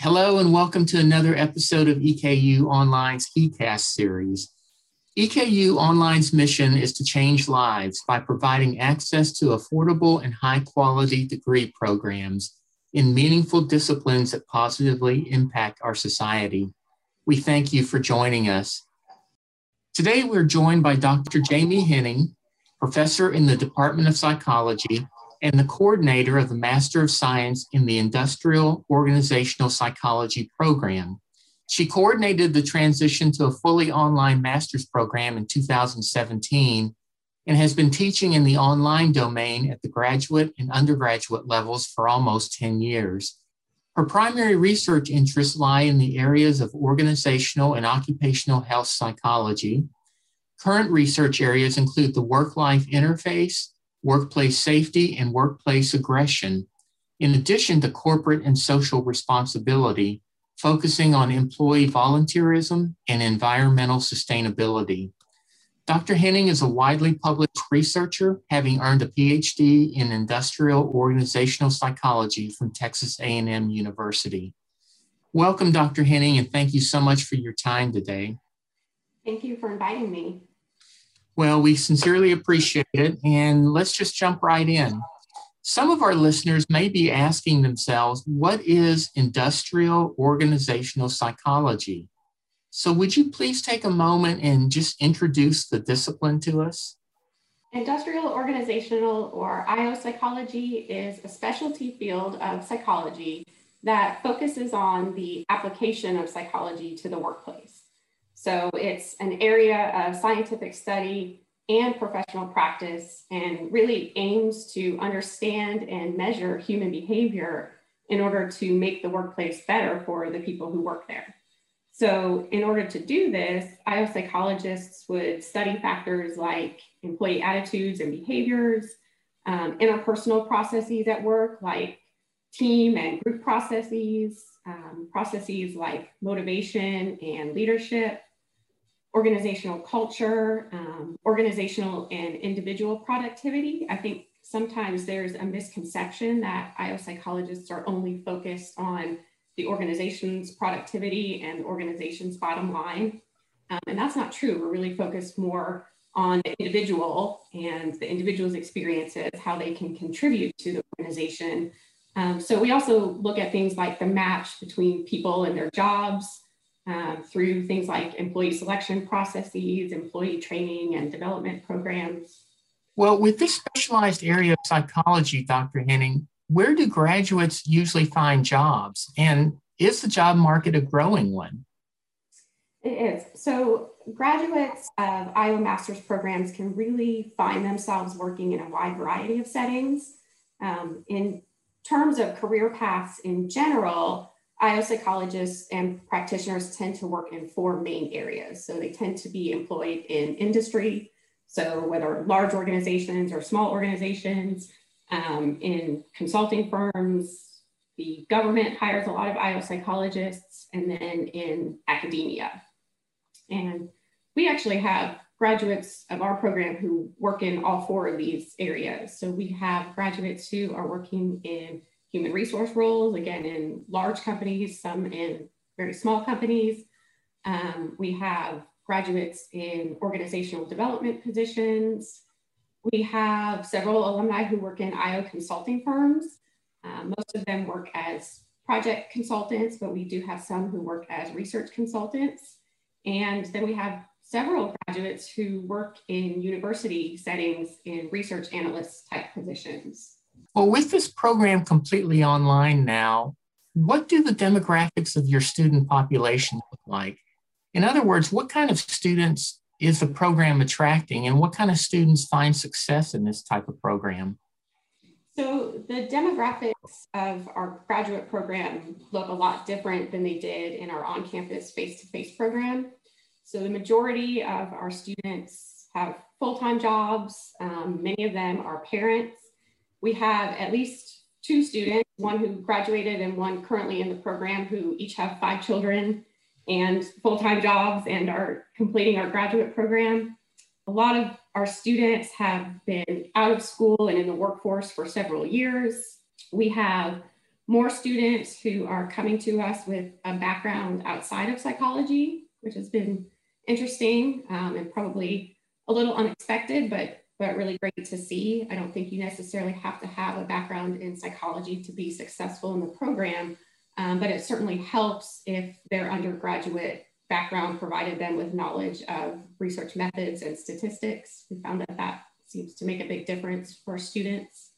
Hello and welcome to another episode of EKU Online's eCast series. EKU Online's mission is to change lives by providing access to affordable and high-quality degree programs in meaningful disciplines that positively impact our society. We thank you for joining us. Today we're joined by Dr. Jamie Henning, professor in the Department of Psychology and the coordinator of the Master of Science in the Industrial Organizational Psychology program. She coordinated the transition to a fully online master's program in 2017 and has been teaching in the online domain at the graduate and undergraduate levels for almost 10 years. Her primary research interests lie in the areas of organizational and occupational health psychology. Current research areas include the work-life interface, workplace safety, and workplace aggression, in addition to corporate and social responsibility, focusing on employee volunteerism and environmental sustainability. Dr. Henning is a widely published researcher, having earned a PhD in industrial organizational psychology from Texas A&M University. Welcome, Dr. Henning, and thank you so much for your time today. Thank you for inviting me. Well, we sincerely appreciate it, and let's just jump right in. Some of our listeners may be asking themselves, what is industrial organizational psychology? So would you please take a moment and just introduce the discipline to us? Industrial organizational or IO psychology is a specialty field of psychology that focuses on the application of psychology to the workplace. So it's an area of scientific study and professional practice and really aims to understand and measure human behavior in order to make the workplace better for the people who work there. So in order to do this, IO psychologists would study factors like employee attitudes and behaviors, interpersonal processes at work like team and group processes, processes like motivation and leadership, organizational culture, organizational and individual productivity. I think sometimes there's a misconception that IO psychologists are only focused on the organization's productivity and the organization's bottom line. And that's not true. We're really focused more on the individual and the individual's experiences, how they can contribute to the organization. So we also look at things like the match between people and their jobs through things like employee selection processes, employee training and development programs. Well, with this specialized area of psychology, Dr. Henning, where do graduates usually find jobs? And is the job market a growing one? It is. So graduates of IO master's programs can really find themselves working in a wide variety of settings. In terms of career paths in general, IO psychologists and practitioners tend to work in four main areas. So they tend to be employed in industry, so whether large organizations or small organizations, in consulting firms, the government hires a lot of IO psychologists, and then in academia. And we actually have graduates of our program who work in all four of these areas. So we have graduates who are working in human resource roles, again, in large companies, some in very small companies. We have graduates in organizational development positions. We have several alumni who work in IO consulting firms. Most of them work as project consultants, but we do have some who work as research consultants. And then we have several graduates who work in university settings in research analyst type positions. Well, with this program completely online now, what do the demographics of your student population look like? In other words, what kind of students is the program attracting and what kind of students find success in this type of program? So the demographics of our graduate program look a lot different than they did in our on-campus face-to-face program. So the majority of our students have full-time jobs. Many of them are parents. We have at least two students, one who graduated and one currently in the program, who each have 5 children and full-time jobs and are completing our graduate program. A lot of our students have been out of school and in the workforce for several years. We have more students who are coming to us with a background outside of psychology, which has been interesting and probably a little unexpected, but really great to see. I don't think you necessarily have to have a background in psychology to be successful in the program, but it certainly helps if their undergraduate background provided them with knowledge of research methods and statistics. We found that that seems to make a big difference for students.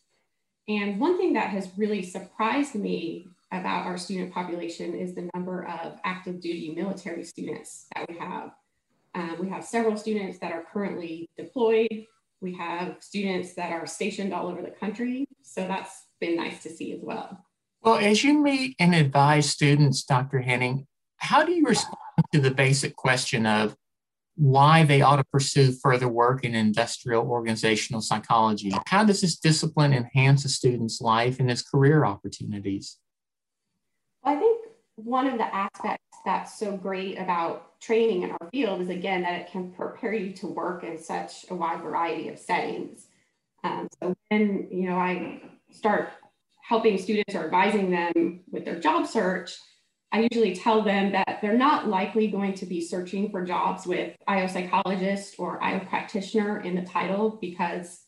And one thing that has really surprised me about our student population is the number of active duty military students that we have. We have several students that are currently deployed. We have students that are stationed all over the country. So that's been nice to see as well. Well, as you meet and advise students, Dr. Henning, how do you respond to the basic question of why they ought to pursue further work in industrial organizational psychology? How does this discipline enhance a student's life and his career opportunities? Well, I think one of the aspects that's so great about training in our field is, again, that it can prepare you to work in such a wide variety of settings. So when, I start helping students or advising them with their job search, I usually tell them that they're not likely going to be searching for jobs with IO psychologist or IO practitioner in the title, because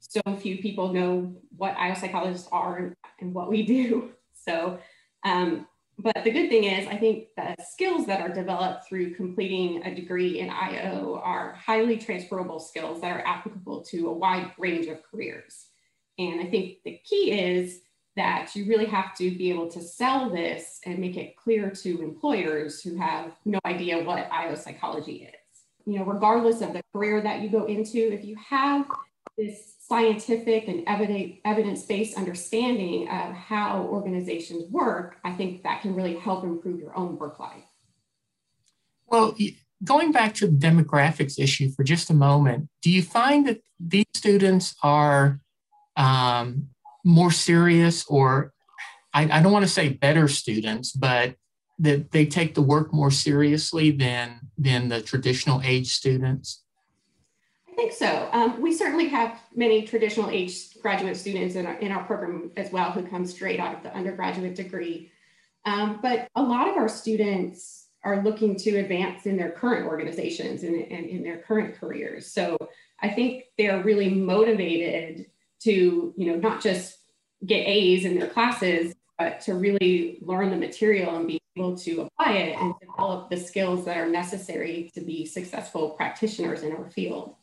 so few people know what IO psychologists are and what we do. So, but the good thing is, I think the skills that are developed through completing a degree in IO are highly transferable skills that are applicable to a wide range of careers. And I think the key is that you really have to be able to sell this and make it clear to employers who have no idea what IO psychology is. Regardless of the career that you go into, if you have this scientific and evidence-based understanding of how organizations work, I think that can really help improve your own work life. Well, going back to the demographics issue for just a moment, do you find that these students are more serious, or I don't want to say better students, but that they take the work more seriously than the traditional age students? I think so. We certainly have many traditional age graduate students in our program as well who come straight out of the undergraduate degree. But a lot of our students are looking to advance in their current organizations and in their current careers. So I think they're really motivated to not just get A's in their classes, but to really learn the material and be able to apply it and develop the skills that are necessary to be successful practitioners in our field.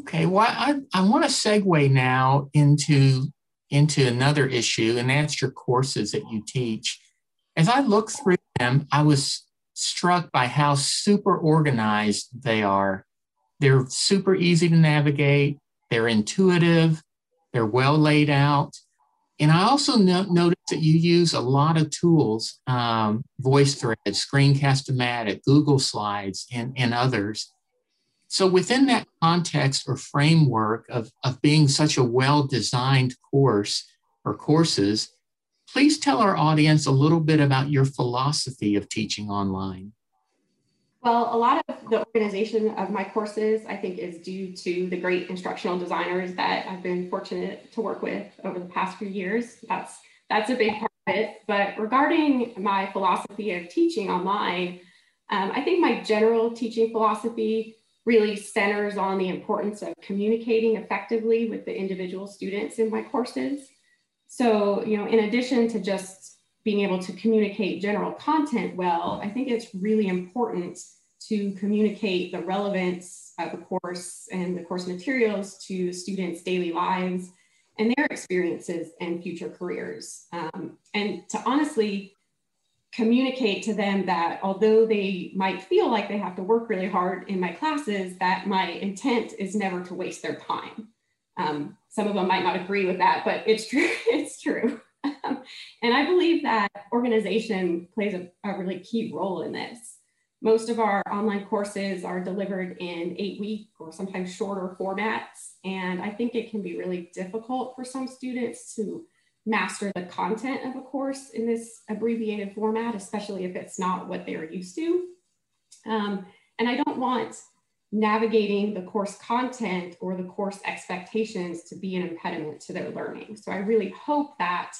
Okay, well, I want to segue now into another issue, and that's your courses that you teach. As I looked through them, I was struck by how super organized they are. They're super easy to navigate. They're intuitive, they're well laid out. And I also noticed that you use a lot of tools, VoiceThread, Screencast-O-Matic, Google Slides, and others. So within that context or framework of being such a well-designed course or courses, please tell our audience a little bit about your philosophy of teaching online. Well, a lot of the organization of my courses, I think, is due to the great instructional designers that I've been fortunate to work with over the past few years. That's a big part of it. But regarding my philosophy of teaching online, I think my general teaching philosophy really centers on the importance of communicating effectively with the individual students in my courses. So, in addition to just being able to communicate general content well, I think it's really important to communicate the relevance of the course and the course materials to students' daily lives and their experiences and future careers. And to honestly communicate to them that although they might feel like they have to work really hard in my classes, that my intent is never to waste their time. Some of them might not agree with that, but it's true, it's true. And I believe that organization plays a really key role in this. Most of our online courses are delivered in 8-week or sometimes shorter formats. And I think it can be really difficult for some students to master the content of a course in this abbreviated format, especially if it's not what they're used to. And I don't want navigating the course content or the course expectations to be an impediment to their learning. So I really hope that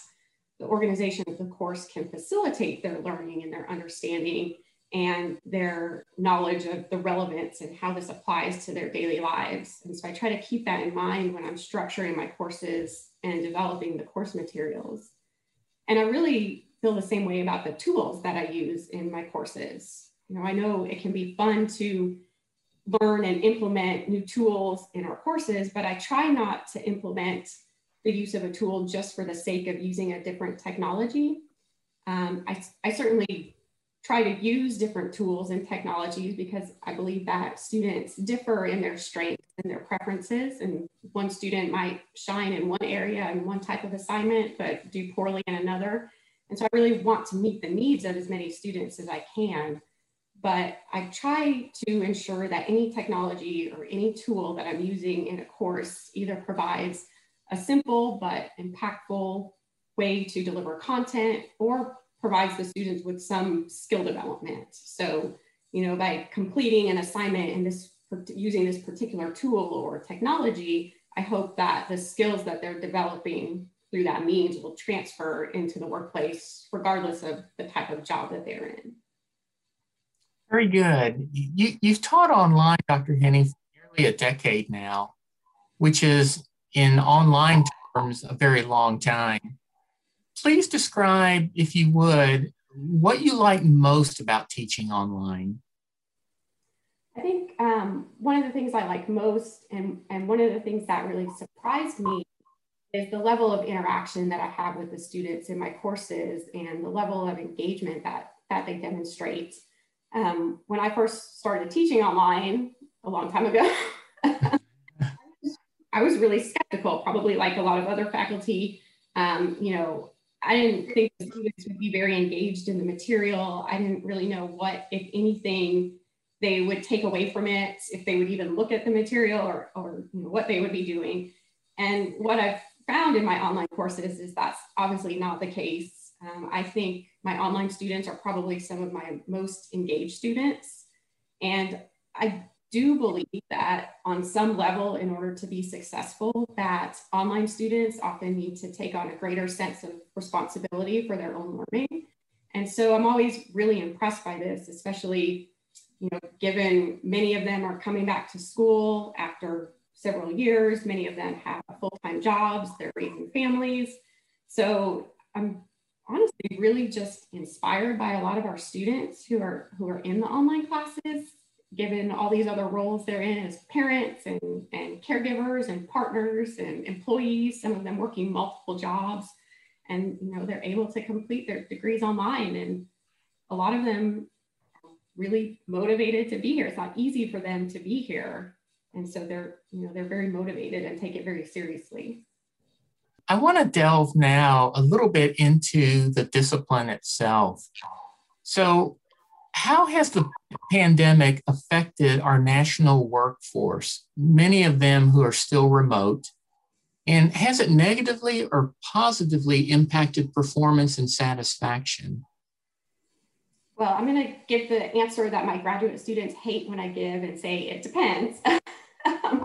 the organization of the course can facilitate their learning and their understanding and their knowledge of the relevance and how this applies to their daily lives. And so I try to keep that in mind when I'm structuring my courses and developing the course materials. And I really feel the same way about the tools that I use in my courses. You know, I know it can be fun to learn and implement new tools in our courses, but I try not to implement the use of a tool just for the sake of using a different technology. I certainly try to use different tools and technologies because I believe that students differ in their strengths and their preferences. And one student might shine in one area and one type of assignment, but do poorly in another. And so I really want to meet the needs of as many students as I can. But I try to ensure that any technology or any tool that I'm using in a course either provides a simple but impactful way to deliver content or provides the students with some skill development. So, you know, by completing an assignment and using this particular tool or technology, I hope that the skills that they're developing through that means will transfer into the workplace, regardless of the type of job that they're in. Very good. You've taught online, Dr. Henning, for nearly a decade now, which is, in online terms, a very long time. Please describe, if you would, what you like most about teaching online. I think one of the things I like most and one of the things that really surprised me is the level of interaction that I have with the students in my courses and the level of engagement that they demonstrate. When I first started teaching online a long time ago, I was really skeptical, probably like a lot of other faculty. You know, I didn't think the students would be very engaged in the material. I didn't really know what, if anything, they would take away from it, if they would even look at the material or you know, what they would be doing. And what I've found in my online courses is that's obviously not the case. I think my online students are probably some of my most engaged students. And I do believe that on some level, in order to be successful, that online students often need to take on a greater sense of responsibility for their own learning. And so I'm always really impressed by this, especially, you know, given many of them are coming back to school after several years, many of them have full-time jobs, they're raising families. So I'm honestly really just inspired by a lot of our students who are in the online classes, given all these other roles they're in as parents and caregivers and partners and employees, some of them working multiple jobs, and you know, they're able to complete their degrees online. And a lot of them are really motivated to be here. It's not easy for them to be here. And so they're very motivated and take it very seriously. I want to delve now a little bit into the discipline itself. So how has the pandemic affected our national workforce, many of them who are still remote? And has it negatively or positively impacted performance and satisfaction? Well, I'm going to give the answer that my graduate students hate when I give and say, it depends. I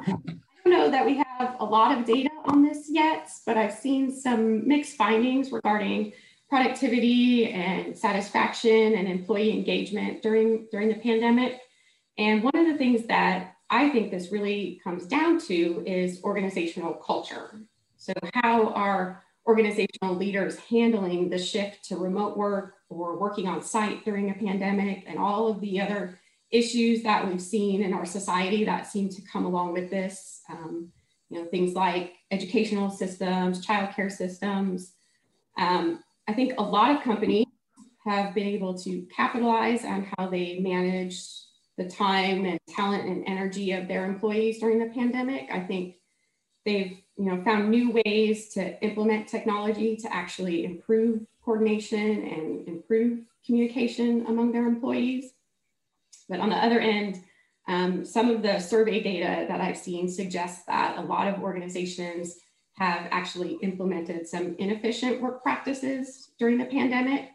don't know that we have a lot of data on this yet, but I've seen some mixed findings regarding productivity and satisfaction and employee engagement during the pandemic. And one of the things that I think this really comes down to is organizational culture. So how are organizational leaders handling the shift to remote work or working on site during a pandemic and all of the other issues that we've seen in our society that seem to come along with this? You know, things like educational systems, childcare systems. I think a lot of companies have been able to capitalize on how they manage the time and talent and energy of their employees during the pandemic. I think they've, you know, found new ways to implement technology to actually improve coordination and improve communication among their employees. But on the other end, some of the survey data that I've seen suggests that a lot of organizations have actually implemented some inefficient work practices during the pandemic.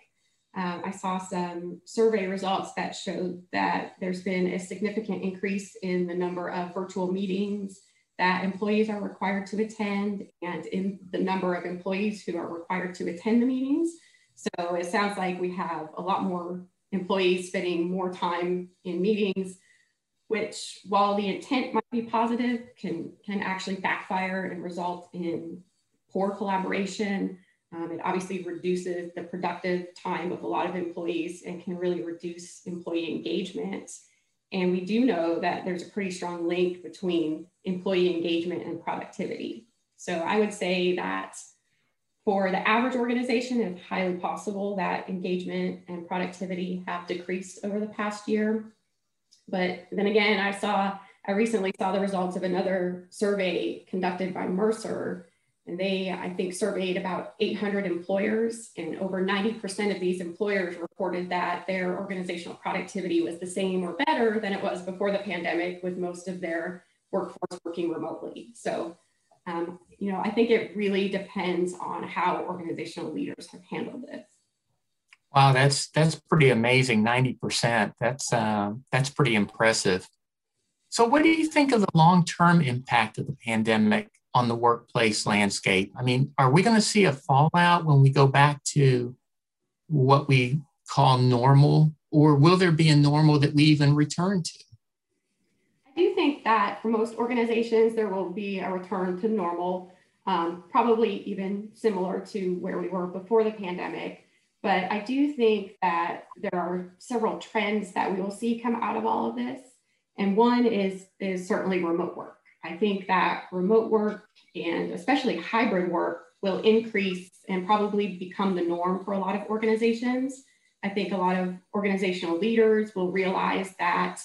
I saw some survey results that showed that there's been a significant increase in the number of virtual meetings that employees are required to attend and in the number of employees who are required to attend the meetings. So it sounds like we have a lot more employees spending more time in meetings, which, while the intent might be positive, can actually backfire and result in poor collaboration. It obviously reduces the productive time of a lot of employees and can really reduce employee engagement. And we do know that there's a pretty strong link between employee engagement and productivity. So I would say that for the average organization, it's highly possible that engagement and productivity have decreased over the past year. But then again, I recently saw the results of another survey conducted by Mercer, and they, I think, surveyed about 800 employers, and over 90% of these employers reported that their organizational productivity was the same or better than it was before the pandemic, with most of their workforce working remotely. So, I think it really depends on how organizational leaders have handled this. Wow, that's pretty amazing. 90%. That's pretty impressive. So, what do you think of the long-term impact of the pandemic on the workplace landscape? I mean, are we going to see a fallout when we go back to what we call normal, or will there be a normal that we even return to? I do think that for most organizations, there will be a return to normal, probably even similar to where we were before the pandemic. But I do think that there are several trends that we will see come out of all of this. And one is certainly remote work. I think that remote work and especially hybrid work will increase and probably become the norm for a lot of organizations. I think a lot of organizational leaders will realize that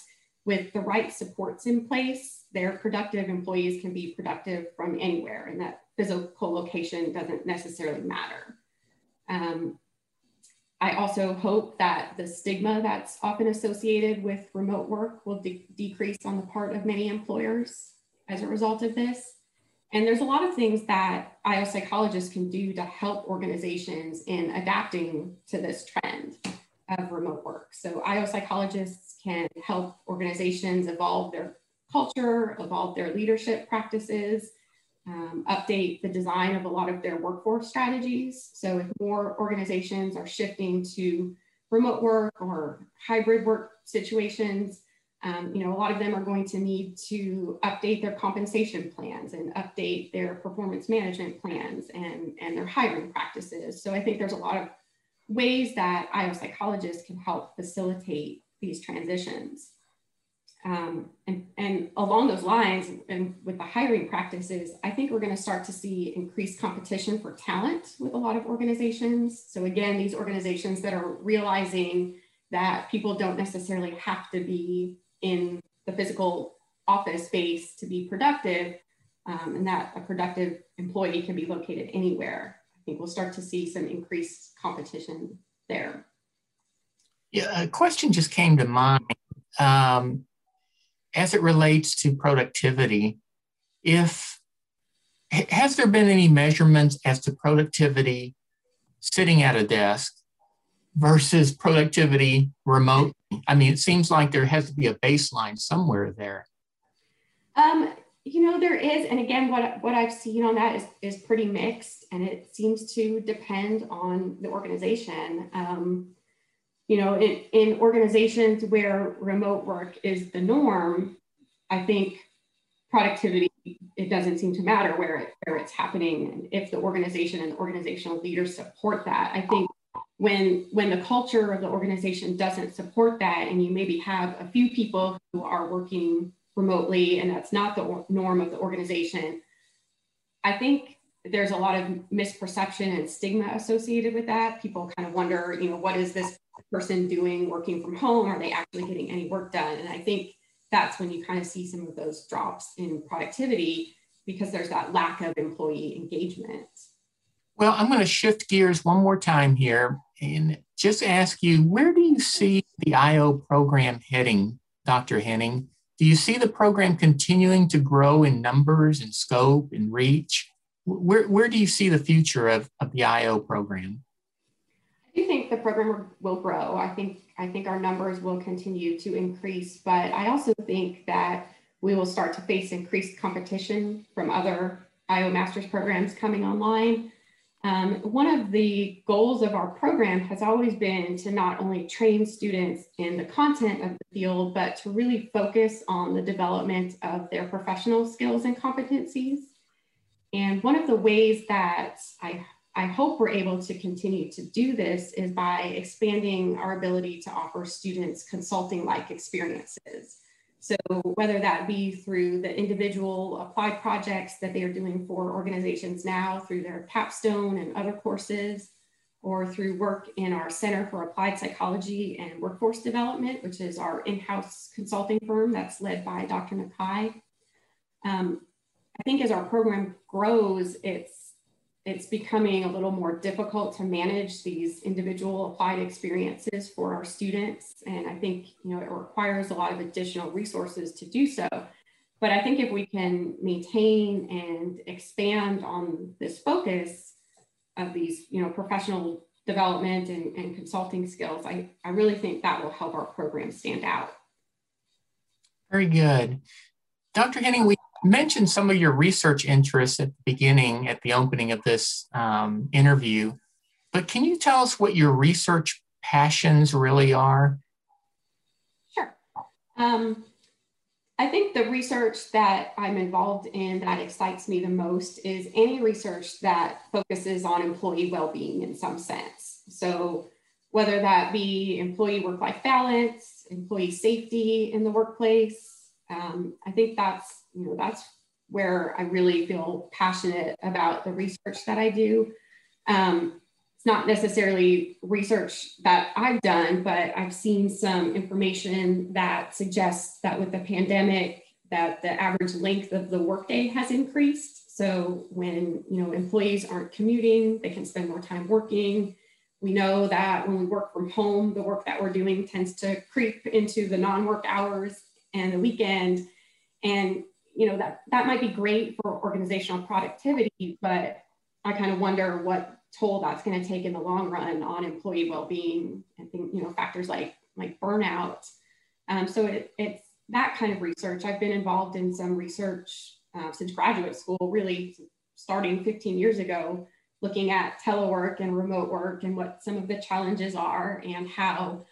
with the right supports in place, their productive employees can be productive from anywhere, and that physical location doesn't necessarily matter. I also hope that the stigma that's often associated with remote work will decrease on the part of many employers as a result of this. And there's a lot of things that IO psychologists can do to help organizations in adapting to this trend of remote work. So IO psychologists can help organizations evolve their culture, evolve their leadership practices, update the design of a lot of their workforce strategies. So if more organizations are shifting to remote work or hybrid work situations, a lot of them are going to need to update their compensation plans and update their performance management plans and their hiring practices. So I think there's a lot of ways that IO psychologists can help facilitate these transitions. And along those lines, and with the hiring practices, I think we're going to start to see increased competition for talent with a lot of organizations. So again, these organizations that are realizing that people don't necessarily have to be in the physical office space to be productive, and that a productive employee can be located anywhere. I think we'll start to see some increased competition there. Yeah, a question just came to mind as it relates to productivity. Has there been any measurements as to productivity sitting at a desk versus productivity remote? I mean, it seems like there has to be a baseline somewhere there. There is. And again, what I've seen on that is pretty mixed, and it seems to depend on the organization. In organizations where remote work is the norm, I think productivity, it doesn't seem to matter where it's happening. And if the organization and the organizational leaders support that, I think when the culture of the organization doesn't support that, and you maybe have a few people who are working remotely and that's not the norm of the organization, I think there's a lot of misperception and stigma associated with that. People kind of wonder, what is this person doing working from home? Are they actually getting any work done? And I think that's when you kind of see some of those drops in productivity, because there's that lack of employee engagement. Well, I'm going to shift gears one more time here and just ask you, where do you see the IO program heading, Dr. Henning? Do you see the program continuing to grow in numbers and scope and reach? Where do you see the future of the IO program? I do think the program will grow. I think our numbers will continue to increase, but I also think that we will start to face increased competition from other IO master's programs coming online. One of the goals of our program has always been to not only train students in the content of the field, but to really focus on the development of their professional skills and competencies. And one of the ways that I hope we're able to continue to do this is by expanding our ability to offer students consulting-like experiences. So whether that be through the individual applied projects that they are doing for organizations now through their capstone and other courses, or through work in our Center for Applied Psychology and Workforce Development, which is our in-house consulting firm that's led by Dr. Makai. I think as our program grows, it's becoming a little more difficult to manage these individual applied experiences for our students. And I think, you know, it requires a lot of additional resources to do so. But I think if we can maintain and expand on this focus of these, you know, professional development and consulting skills, I really think that will help our program stand out. Very good. Dr. Henning, we mentioned some of your research interests at the beginning, at the opening of this interview, but can you tell us what your research passions really are? Sure. I think the research that I'm involved in that excites me the most is any research that focuses on employee well-being in some sense. So whether that be employee work-life balance, employee safety in the workplace, I think that's, you know, that's where I really feel passionate about the research that I do. It's not necessarily research that I've done, but I've seen some information that suggests that with the pandemic, that the average length of the workday has increased. So when, you know, employees aren't commuting, they can spend more time working. We know that when we work from home, the work that we're doing tends to creep into the non-work hours and the weekend, and you know that might be great for organizational productivity, but I kind of wonder what toll that's going to take in the long run on employee well-being. I think, you know, factors like burnout. So it's that kind of research. I've been involved in some research since graduate school, really starting 15 years ago, looking at telework and remote work and what some of the challenges are and how.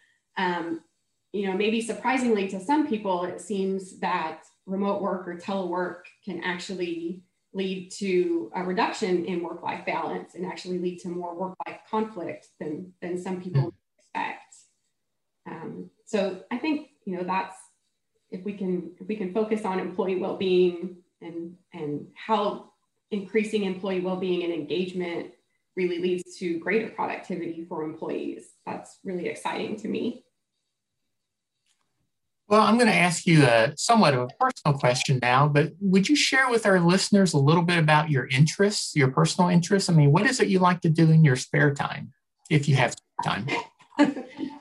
You know, maybe surprisingly to some people, it seems that remote work or telework can actually lead to a reduction in work-life balance and actually lead to more work-life conflict than some people expect. So I think, you know, that's, if we can focus on employee well-being and how increasing employee well-being and engagement really leads to greater productivity for employees, that's really exciting to me. Well, I'm going to ask you somewhat of a personal question now, but would you share with our listeners a little bit about your interests, your personal interests? I mean, what is it you like to do in your spare time, if you have time?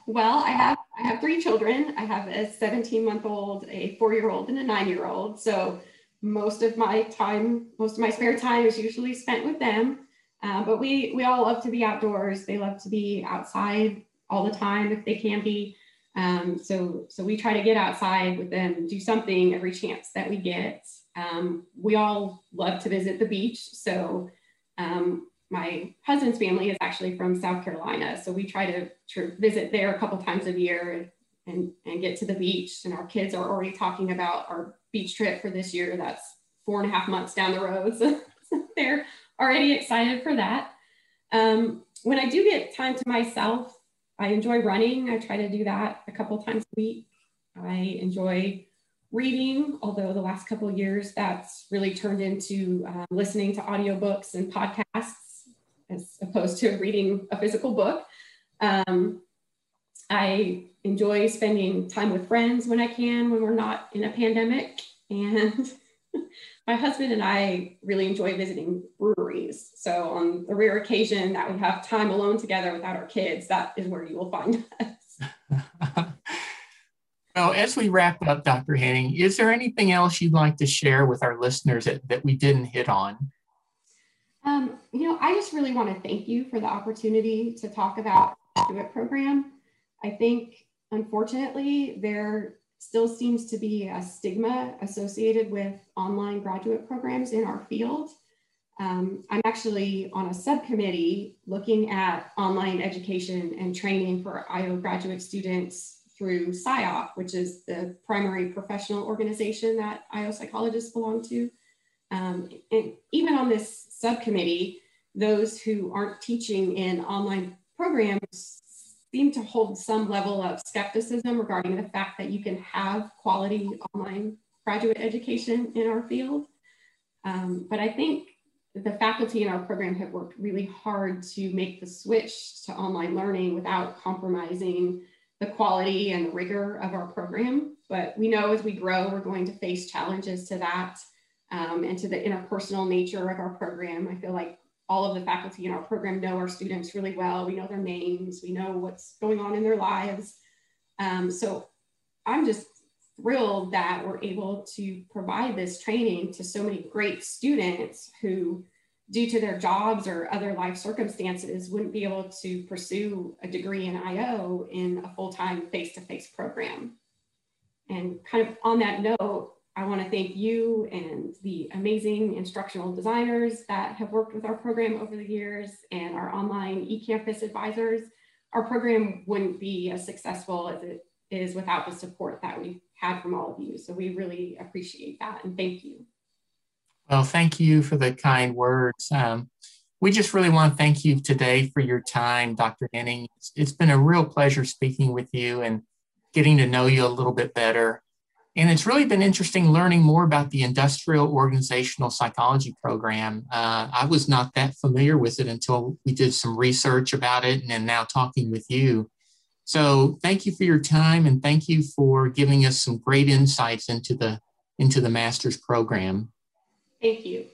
Well, I have three children. I have a 17-month-old, a 4-year-old, and a 9-year-old. So most of my spare time is usually spent with them. But we all love to be outdoors. They love to be outside all the time if they can be. So we try to get outside with them, do something every chance that we get. We all love to visit the beach. So my husband's family is actually from South Carolina. So we try to visit there a couple times a year and get to the beach. And our kids are already talking about our beach trip for this year. That's 4.5 months down the road. So they're already excited for that. When I do get time to myself, I enjoy running. I try to do that a couple times a week. I enjoy reading, although the last couple of years that's really turned into listening to audiobooks and podcasts as opposed to reading a physical book. I enjoy spending time with friends when I can, when we're not in a pandemic. And my husband and I really enjoy visiting breweries. So on the rare occasion that we have time alone together without our kids, that is where you will find us. Well, as we wrap up, Dr. Henning, is there anything else you'd like to share with our listeners that we didn't hit on? You know, I just really want to thank you for the opportunity to talk about the graduate program. I think, unfortunately, there still seems to be a stigma associated with online graduate programs in our field. I'm actually on a subcommittee looking at online education and training for IO graduate students through SIOP, which is the primary professional organization that IO psychologists belong to. And even on this subcommittee, those who aren't teaching in online programs seem to hold some level of skepticism regarding the fact that you can have quality online graduate education in our field. But I think the faculty in our program have worked really hard to make the switch to online learning without compromising the quality and the rigor of our program. But we know as we grow, we're going to face challenges to that and to the interpersonal nature of our program. I feel like all of the faculty in our program know our students really well. We know their names, we know what's going on in their lives. So I'm just thrilled that we're able to provide this training to so many great students who, due to their jobs or other life circumstances, wouldn't be able to pursue a degree in IO in a full-time face-to-face program. And kind of on that note, I want to thank you and the amazing instructional designers that have worked with our program over the years and our online eCampus advisors. Our program wouldn't be as successful as it is without the support that we've had from all of you. So we really appreciate that and thank you. Well, thank you for the kind words. We just really want to thank you today for your time, Dr. Henning. It's been a real pleasure speaking with you and getting to know you a little bit better. And it's really been interesting learning more about the industrial organizational psychology program. I was not that familiar with it until we did some research about it and then now talking with you. So thank you for your time and thank you for giving us some great insights into the master's program. Thank you.